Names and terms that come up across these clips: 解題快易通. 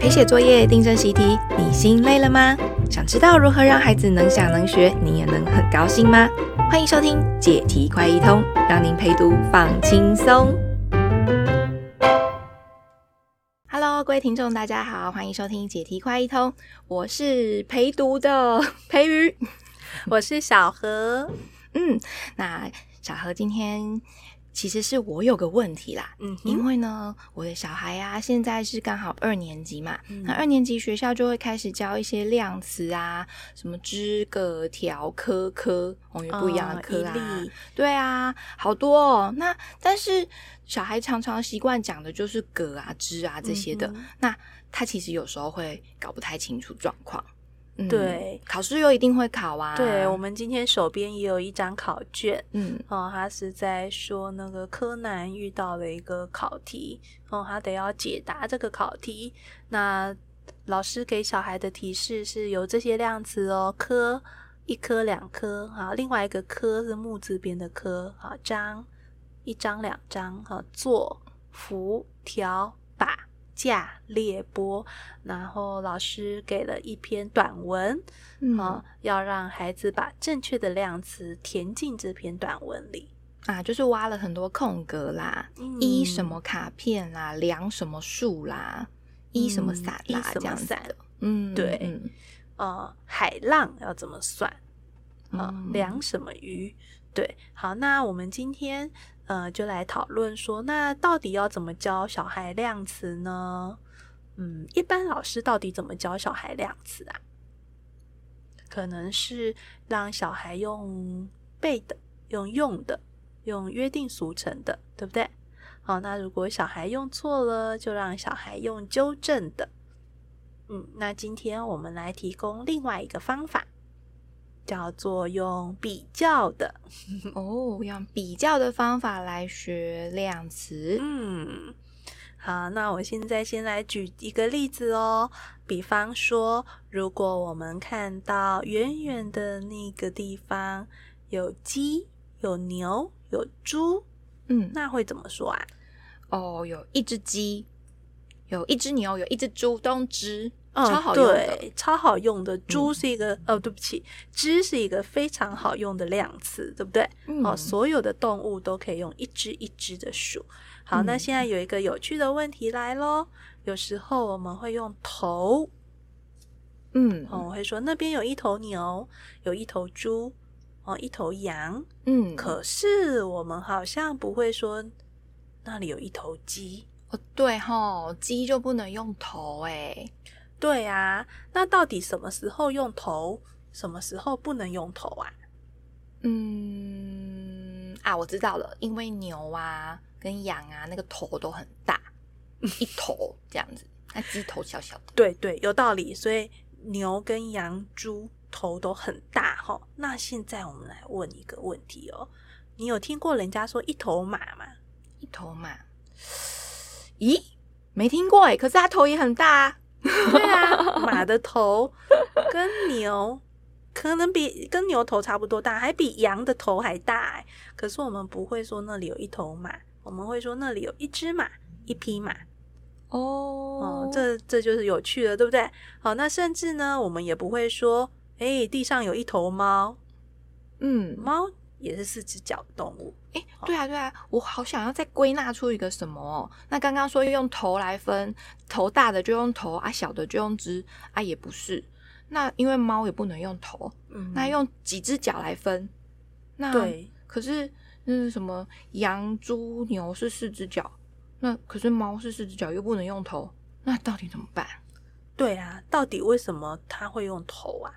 陪写作业、订正习题，你心累了吗？想知道如何让孩子能想能学，你也能很高兴吗？欢迎收听解题快一通，让您陪读放轻松。各位听众大家好，欢迎收听解题快一通，我是陪读的培瑜，我是小何。那小何今天其实是我有个问题啦，因为呢我的小孩啊现在是刚好2年级嘛，那2年级学校就会开始教一些量词啊，什么支个条科，因为不一样的科啊，对啊，好多哦。那但是小孩常常习惯讲的就是个啊、支啊这些的，那他其实有时候会搞不太清楚状况。对，考试又一定会考啊。对，我们今天手边也有一张考卷，他是在说那个柯南遇到了一个考题，他得要解答这个考题。那老师给小孩的提示是有这些量词哦，科一科两科，好，另外一个科是木字边的科，好，张一张两张，好，做扶条把架列波，然后老师给了一篇短文，要让孩子把正确的量词填进这篇短文里啊，就是挖了很多空格啦，一什么卡片啦，两什么树啦，一什么伞啦，这样子的。海浪要怎么算？两什么鱼？对，好，那我们今天就来讨论说，那到底要怎么教小孩量词呢？一般老师到底怎么教小孩量词啊？可能是让小孩用背的、用的、用约定俗成的，对不对？好，那如果小孩用错了，就让小孩用纠正的。那今天我们来提供另外一个方法，叫做用比较的哦，用比较的方法来学量词。好，那我现在先来举一个例子哦。比方说，如果我们看到远远的那个地方有鸡、有牛、有猪，那会怎么说啊？哦，有一只鸡，有一只牛，有一只猪，都只。超好用的，对，超好用的。猪是一个对不起，只是一个非常好用的量词，对不对？所有的动物都可以用一只一只的数。好，那现在有一个有趣的问题来咯，有时候我们会用头，我会说那边有一头牛，有一头猪，一头羊，可是我们好像不会说那里有一头鸡。对吼，鸡就不能用头欸。对啊，那到底什么时候用头，什么时候不能用头啊？我知道了，因为牛啊跟羊啊那个头都很大，一头这样子，那鸡头小小的。对对，有道理。所以牛跟羊、猪头都很大哈。那现在我们来问一个问题哦，你有听过人家说一头马吗？一头马？咦，没听过欸，可是它头也很大啊。对啊，马的头跟牛可能比跟牛头差不多大，还比羊的头还大欸。可是我们不会说那里有一头马，我们会说那里有一只马、一匹马。这就是有趣的，对不对？好，那甚至呢，我们也不会说，地上有一头猫。猫也是4只脚动物。对啊对啊，我好想要再归纳出一个什么哦。那刚刚说用头来分，头大的就用头啊，小的就用只啊，也不是。那因为猫也不能用头，那用几只脚来分？那对，可是什么羊、猪、牛是4只脚，那可是猫是4只脚又不能用头，那到底怎么办？对啊，到底为什么它会用头啊？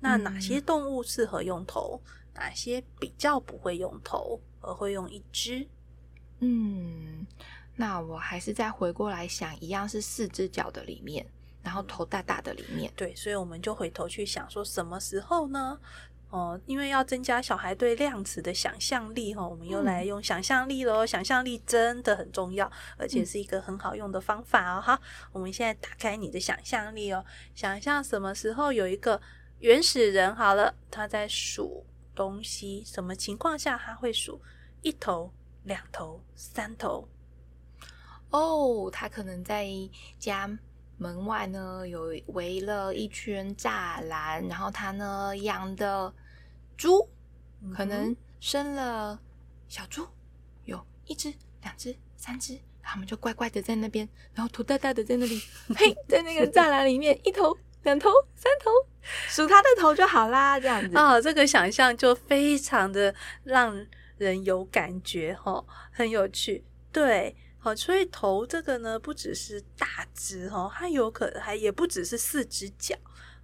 那哪些动物适合用头？哪些比较不会用头，而会用一只？那我还是再回过来想，一样是4只脚的里面，然后头大大的里面。对，所以我们就回头去想说什么时候呢？因为要增加小孩对量词的想象力，我们又来用想象力咯。想象力真的很重要，而且是一个很好用的方法哦。好，我们现在打开你的想象力哦，想象什么时候有一个原始人好了，他在数东西，什么情况下他会数1头、2头、3头？哦，他可能在家门外呢有围了一圈栅栏，然后他呢养的猪可能生了小猪，有一只、两只、三只，他们就乖乖的在那边，然后头大大的在那里，嘿，在那个栅栏里面一头、两头、三头，数他的头就好啦，这样子哦，这个想象就非常的让人有感觉哦，很有趣，对。好，所以头这个呢，不只是大只哦，它有可能还也不只是四只脚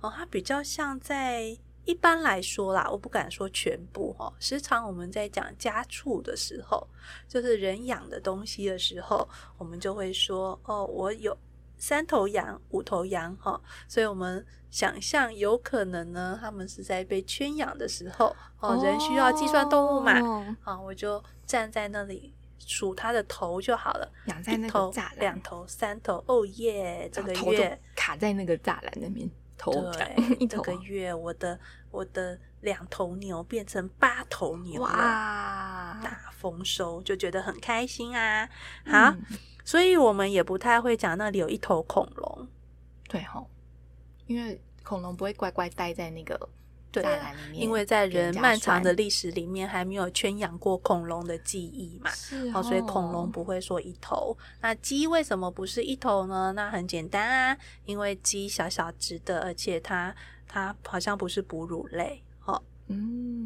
哦，它比较像在一般来说啦，我不敢说全部哦。时常我们在讲家畜的时候，就是人养的东西的时候，我们就会说哦，我有三头羊、五头羊哈、哦，所以我们想象有可能呢，他们是在被圈养的时候哦，人需要计算动物嘛，啊、哦，我就站在那里。数它的头就好了，养在那个栅栏，两头、三头，哦耶！这个月卡在那个栅栏那边，头对，这个月我的两头牛变成八头牛了，哇！大丰收，就觉得很开心啊！好，所以我们也不太会讲那里有一头恐龙，对吼，因为恐龙不会乖乖待在那个。对，因为在人漫长的历史里面还没有圈养过恐龙的记忆嘛、哦、所以恐龙不会说一头。那鸡为什么不是一头呢？那很简单啊，因为鸡小小只的，而且它好像不是哺乳类、哦、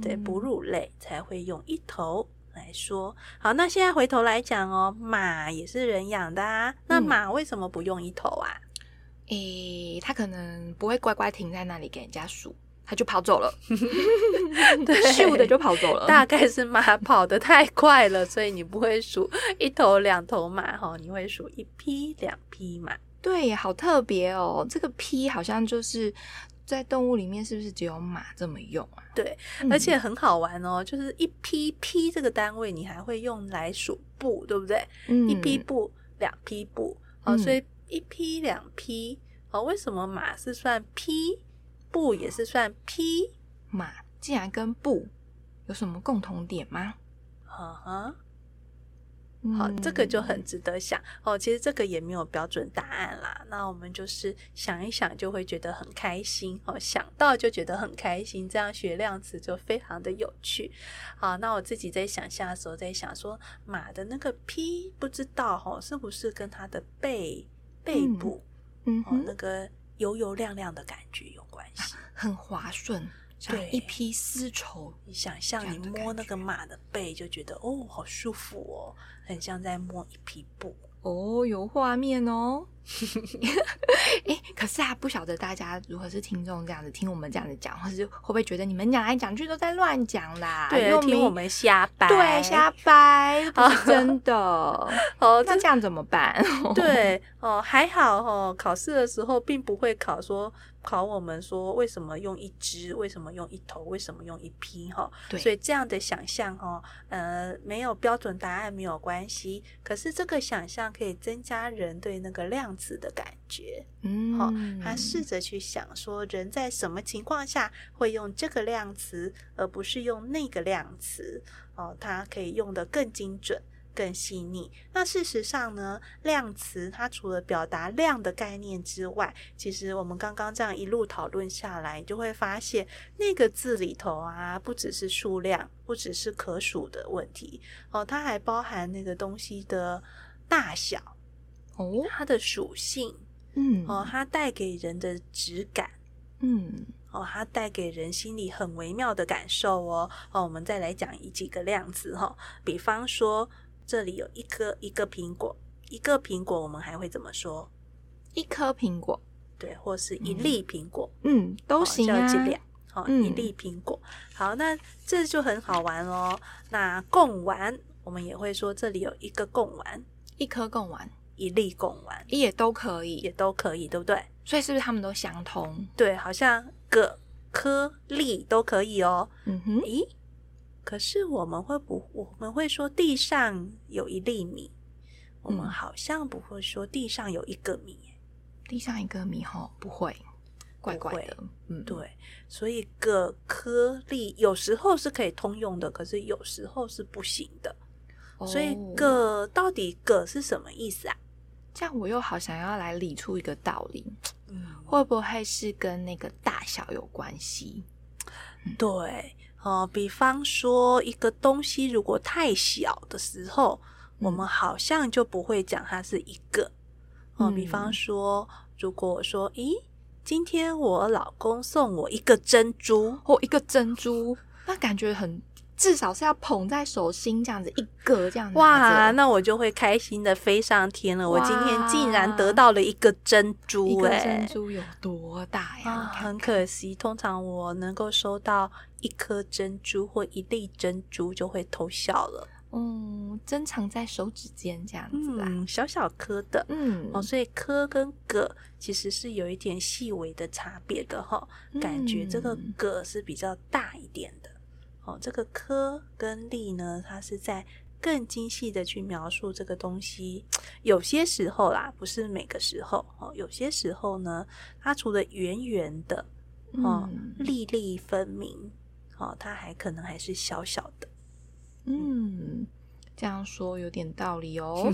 对，哺乳类才会用一头来说。好，那现在回头来讲哦，马也是人养的啊，那马为什么不用一头啊？诶，它可能不会乖乖停在那里给人家数，他就跑走了，咻的就跑走了。大概是马跑得太快了，所以你不会数一头两头马哈，你会数一匹两匹马。对，好特别哦，这个匹好像就是在动物里面是不是只有马这么用啊？对，而且很好玩哦，就是一匹匹这个单位你还会用来数步，对不对？一匹步，两匹步，好、所以一匹两匹，好、为什么马是算匹？步也是算匹，马竟然跟步有什么共同点吗？好，这个就很值得想哦。其实这个也没有标准答案啦，那我们就是想一想就会觉得很开心哦，想到就觉得很开心，这样学量词就非常的有趣。好，那我自己在想象的时候在想说，马的那个匹不知道哦，是不是跟它的背部哦那个油油亮亮的感觉有关系、啊、很滑顺，像一匹丝绸。你想象你摸那个马的背就觉得哦好舒服哦，很像在摸一匹布哦，有画面哦、欸、可是啊，不晓得大家如何是听众这样子听我们这样子讲，或是会不会觉得你们讲来讲去都在乱讲啦，对，听我们瞎掰，对，瞎掰不是真的哦，那这样怎么办？对哦，还好哦，考试的时候并不会考我们说为什么用一只，为什么用一头，为什么用一匹哈、哦，所以这样的想象哈、哦，没有标准答案没有关系，可是这个想象可以增加人对那个量词的感觉，好、哦，他试着去想说人在什么情况下会用这个量词，而不是用那个量词哦，他可以用得更精准。更细腻。那事实上呢，量词它除了表达量的概念之外，其实我们刚刚这样一路讨论下来，你就会发现那个字里头啊，不只是数量，不只是可数的问题哦，它还包含那个东西的大小哦，它的属性，哦，它带给人的质感，哦，它带给人心里很微妙的感受哦。哦，我们再来讲几个量词哦，比方说。这里有一个苹果，一个苹果我们还会怎么说？一颗苹果，对，或是一粒苹果，都行啊，叫1粒，好，一粒苹果。好，那这就很好玩哦。那贡丸我们也会说，这里有一个贡丸，一颗贡丸，一粒贡丸，也都可以，对不对？所以是不是他们都相通？对，好像个颗粒都可以哦。咦？可是我们会说地上有一粒米，我们好像不会说地上有一个米，地上一个米吼，不会，怪怪的，对，所以个颗粒有时候是可以通用的，可是有时候是不行的，所以个到底个是什么意思啊？这样我又好想要来理出一个道理，会不会是跟那个大小有关系？对，比方说一个东西如果太小的时候，我们好像就不会讲它是一个。比方说如果我说今天我老公送我一个珍珠，一个珍珠，那感觉很至少是要捧在手心这样子，一个这样子。哇，那我就会开心的飞上天了。我今天竟然得到了一个珍珠，一个珍珠有多大呀？看看很可惜，通常我能够收到一颗珍珠或一粒珍珠就会偷笑了。珍藏在手指间这样子啦，小小颗的。所以颗跟个其实是有一点细微的差别的哈，感觉这个个是比较大一点的。这个颗跟粒呢，它是在更精细的去描述这个东西。有些时候啦，不是每个时候，有些时候呢，它除了圆圆的，粒粒分明，它还可能还是小小的。这样说有点道理哦。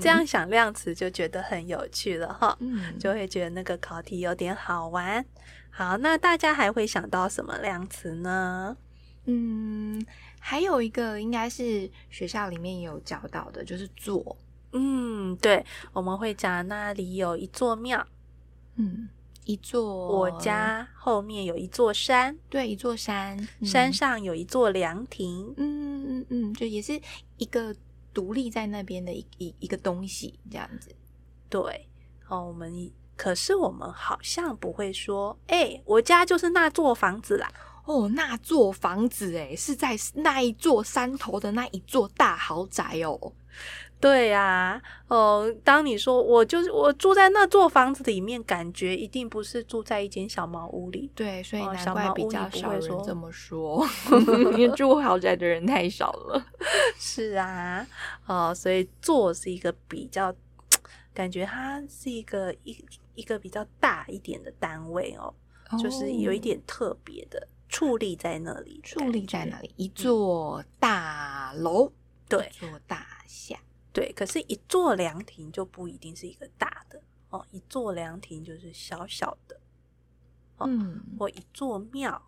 这样想量词就觉得很有趣了哈，就会觉得那个考题有点好玩。好，那大家还会想到什么量词呢？还有一个应该是学校里面也有教到的，就是座。对，我们会讲那里有一座庙，一座，我家后面有一座山，对，一座山，山上有一座凉亭，就也是一个独立在那边的一个东西这样子。对，可是我们好像不会说，我家就是那座房子啦。那座房子是在那一座山头的那一座大豪宅哦。对啊，当你说我住在那座房子里面，感觉一定不是住在一间小茅屋里。对，所以难怪比较少人这么说，因为住豪宅的人太少了。是啊，所以座是一个比较，感觉它是一个比较大一点的单位哦，就是有一点特别的。矗立在那里，一座大楼，对，一座大厦，对。可是，一座凉亭就不一定是一个大的哦，一座凉亭就是小小的，或一座庙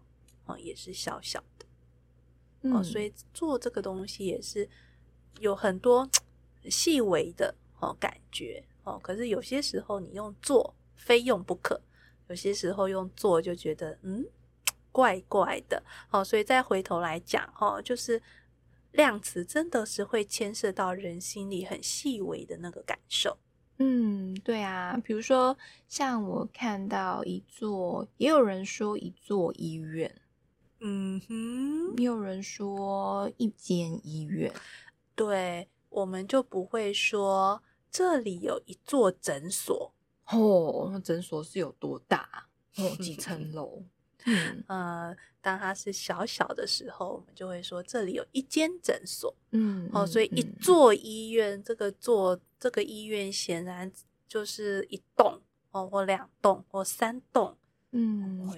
也是小小的，所以做这个东西也是有很多细微的感觉可是有些时候你用做非用不可，有些时候用做就觉得怪怪的所以再回头来讲就是量词真的是会牵涉到人心里很细微的那个感受。对啊，比如说像我看到一座，也有人说一座医院，也有人说一间医院。对，我们就不会说这里有一座诊所。那诊所是有多大？几层楼？当它是小小的时候，我们就会说这里有一间诊所。所以一座医院，这个医院显然就是一栋或两栋或三栋，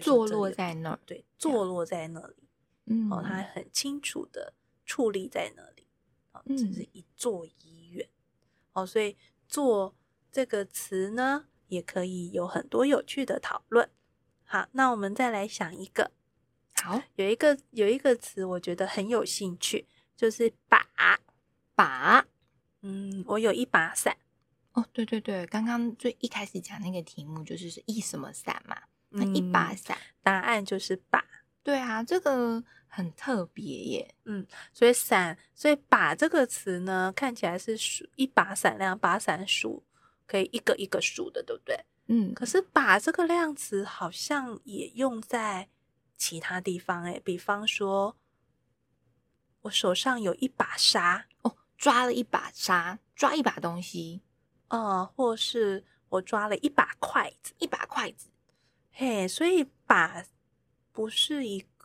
坐落在那儿，对，坐落在那里，它很清楚的矗立在那里，这是一座医院。所以座这个词呢，也可以有很多有趣的讨论。好，那我们再来想一个。好，有一个词我觉得很有兴趣，就是把。我有一把伞。对对对，刚刚最一开始讲那个题目就是一什么伞嘛，那一把伞，答案就是把。对啊，这个很特别耶。所以伞，所以把这个词呢，看起来是数一把伞，两把伞数，可以一个一个数的，对不对？可是把这个量词好像也用在其他地方比方说我手上有一把沙，抓了一把沙，抓一把东西，或是我抓了一把筷子。所以把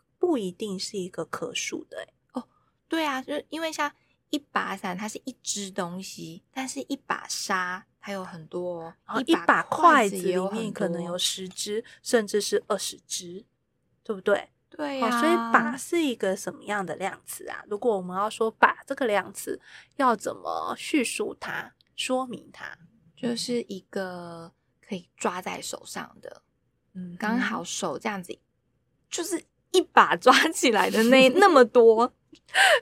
不一定是一个可数的对啊，就因为像一把伞它是一只东西，但是一把沙还有很多一把筷子里面可能有10只甚至是20只，对不对？对呀，所以把是一个什么样的量词啊？如果我们要说把这个量词要怎么叙述它，说明它，就是一个可以抓在手上的，嗯，刚好手这样子，就是一把抓起来的那么多，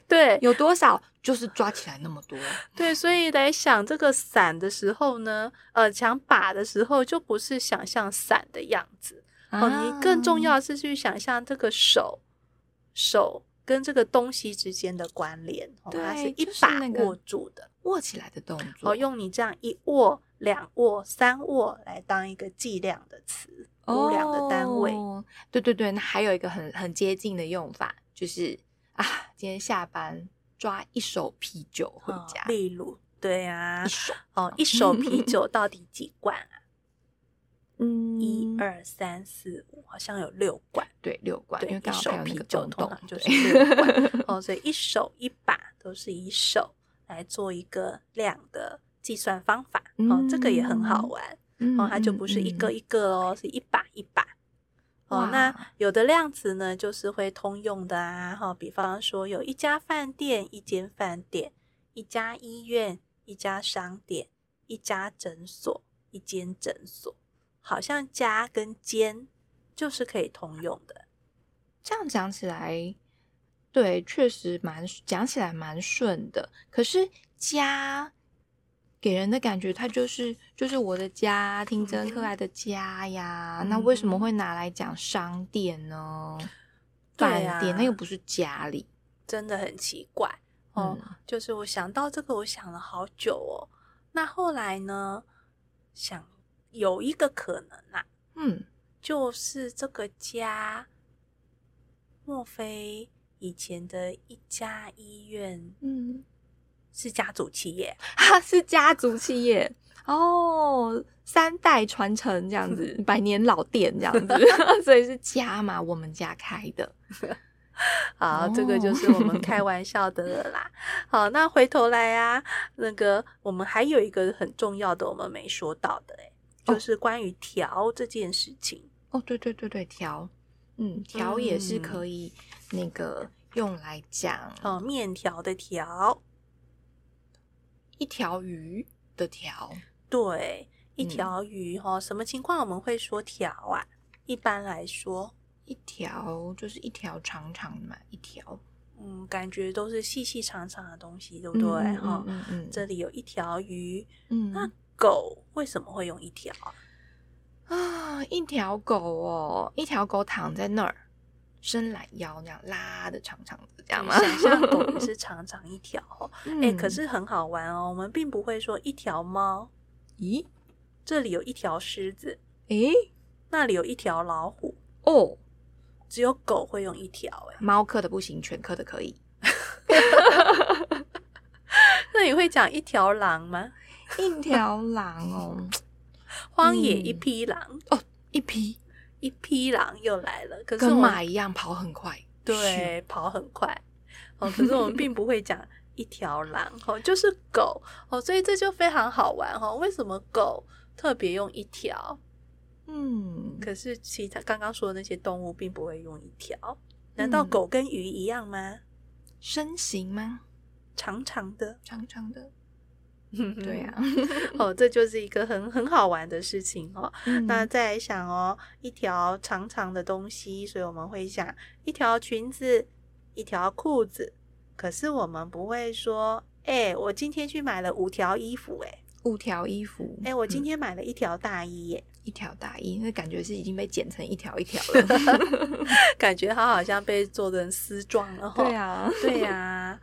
对，有多少就是抓起来那么多。对，所以来想这个伞的时候呢，想把的时候就不是想象伞的样子，你更重要是去想象这个手跟这个东西之间的关联，它是一把握住的，就是握起来的动作，用你这样一握、两握、三握来当一个计量的词，估量的单位。对对对，那还有一个很接近的用法，就是啊，今天下班抓一手啤酒回家，例如，对啊，一手啤酒到底几罐啊？嗯，1、2、3、4、5，好像有6罐，对，6罐，因为刚好还有那个洞洞，就是6罐哦，所以一手一把都是以手来做一个量的计算方法，哦，这个也很好玩，哦，它就不是一个一个哦，是一把一把。哦，那有的量词呢，就是会通用的啊，哈，比方说有一家饭店、一间饭店、一家医院、一家商店、一家诊所、一间诊所，好像家跟间就是可以通用的。这样讲起来，对，确实讲起来蛮顺的。可是家给人的感觉，它就是我的家，听真客来的家呀。那为什么会拿来讲商店呢？饭店那又不是家里，真的很奇怪哦。就是我想到这个，我想了好久哦。那后来呢，想有一个可能啊，就是这个家，莫非以前的一家医院，是家族企业，是家族企业哦，3代传承这样子，百年老店这样子，所以是家嘛，我们家开的。好，这个就是我们开玩笑的了啦。好，那回头来啊，那个我们还有一个很重要的我们没说到的，就是关于调这件事情。哦，对对对对，调也是可以那个用来讲哦，面条的条。一条鱼的条，对，一条鱼什么情况我们会说条啊？一般来说，一条就是一条长长的嘛，一条，感觉都是细细长长的东西，对不对？这里有一条鱼，那狗为什么会用一条啊？一条狗哦，一条狗躺在那儿，伸懒腰那样拉的长长的，这样吗？想象狗也是长长一条哦。可是很好玩哦，我们并不会说一条猫。咦，这里有一条狮子，那里有一条老虎哦。只有狗会用一条，猫科的不行，犬科的可以。那你会讲一条狼吗？一条狼哦，荒野一匹狼哦，一匹狼又来了，可是跟马一样跑很快，对，跑很快。可是我们并不会讲一条狼，就是狗哦，所以这就非常好玩哦。为什么狗特别用一条？可是其他刚刚说的那些动物并不会用一条。难道狗跟鱼一样吗？身形吗？长长的，长长的。对啊，这就是一个很好玩的事情哦。那再来想哦，一条长长的东西，所以我们会想一条裙子、一条裤子。可是我们不会说，我今天去买了5条衣服，5条衣服，我今天买了1条大衣耶。一条大衣，那感觉是已经被剪成一条一条了，感觉它好像被做成丝状了。对啊，对啊，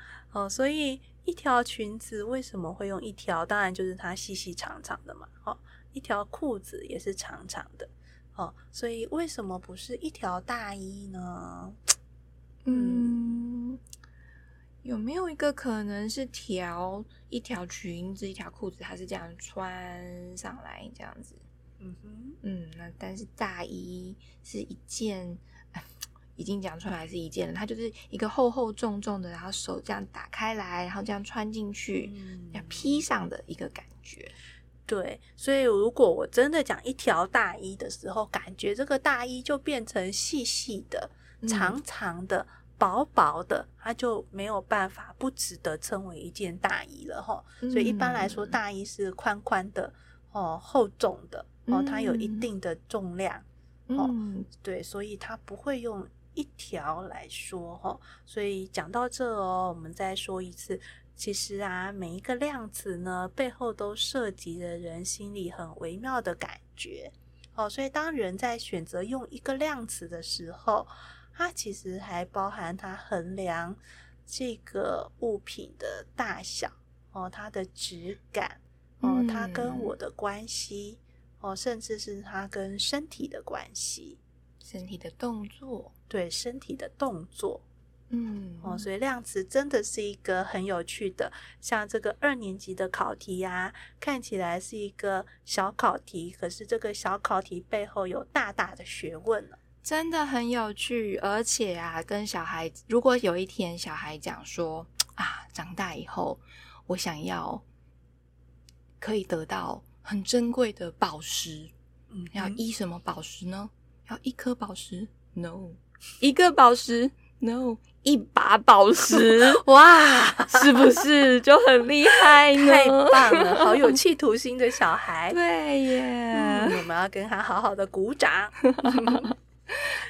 所以。一条裙子为什么会用一条？当然就是它细细长长的嘛。一条裤子也是长长的。所以为什么不是一条大衣呢？有没有一个可能是一条裙子、一条裤子，它是这样穿上来这样子？那但是大衣是一件。已经讲出来是一件了，它就是一个厚厚重重的，然后手这样打开来，然后这样穿进去，这样披上的一个感觉。对，所以如果我真的讲一条大衣的时候，感觉这个大衣就变成细细的、长长的、薄薄的，它就没有办法不值得称为一件大衣了。所以一般来说，大衣是宽宽的，厚重的哦，它有一定的重量哦，对，所以它不会用一条来说哦。所以讲到这哦，我们再说一次，其实啊，每一个量词呢，背后都涉及着人心里很微妙的感觉哦。所以当人在选择用一个量词的时候，它其实还包含它衡量这个物品的大小哦，它的质感哦，它跟我的关系哦，甚至是它跟身体的关系，身体的动作，对，身体的动作。哦，所以量词真的是一个很有趣的，像这个2年级的考题啊，看起来是一个小考题，可是这个小考题背后有大大的学问了，真的很有趣。而且啊，跟小孩，如果有一天小孩讲说啊，长大以后我想要可以得到很珍贵的宝石，要一什么宝石呢？要一颗宝石 ？No， 一个宝石。No， 一把宝石哇，是不是就很厉害呢？太棒了，好有企图心的小孩。对耶，我们要跟他好好的鼓掌。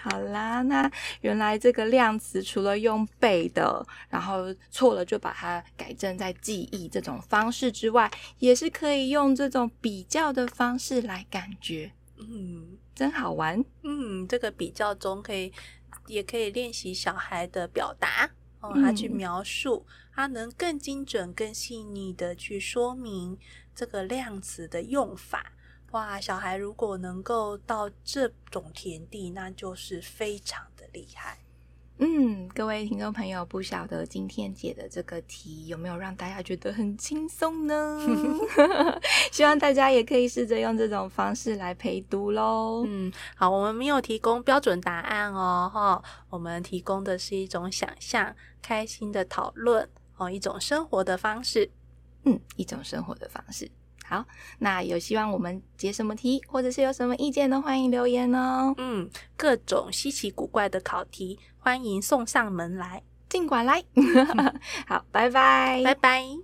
好啦，那原来这个量词除了用背的，然后错了就把它改正在记忆这种方式之外，也是可以用这种比较的方式来感觉。真好玩。这个比较中也可以练习小孩的表达哦，他去描述，他能更精准更细腻的去说明这个量词的用法。哇，小孩如果能够到这种田地，那就是非常的厉害。各位听众朋友，不晓得今天解的这个题有没有让大家觉得很轻松呢？希望大家也可以试着用这种方式来陪读咯。好，我们没有提供标准答案哦，我们提供的是一种想象，开心的讨论哦，一种生活的方式。一种生活的方式。好，那有希望我们解什么题，或者是有什么意见都欢迎留言哦。各种稀奇古怪的考题，欢迎送上门来，尽管来。好，拜拜，拜拜。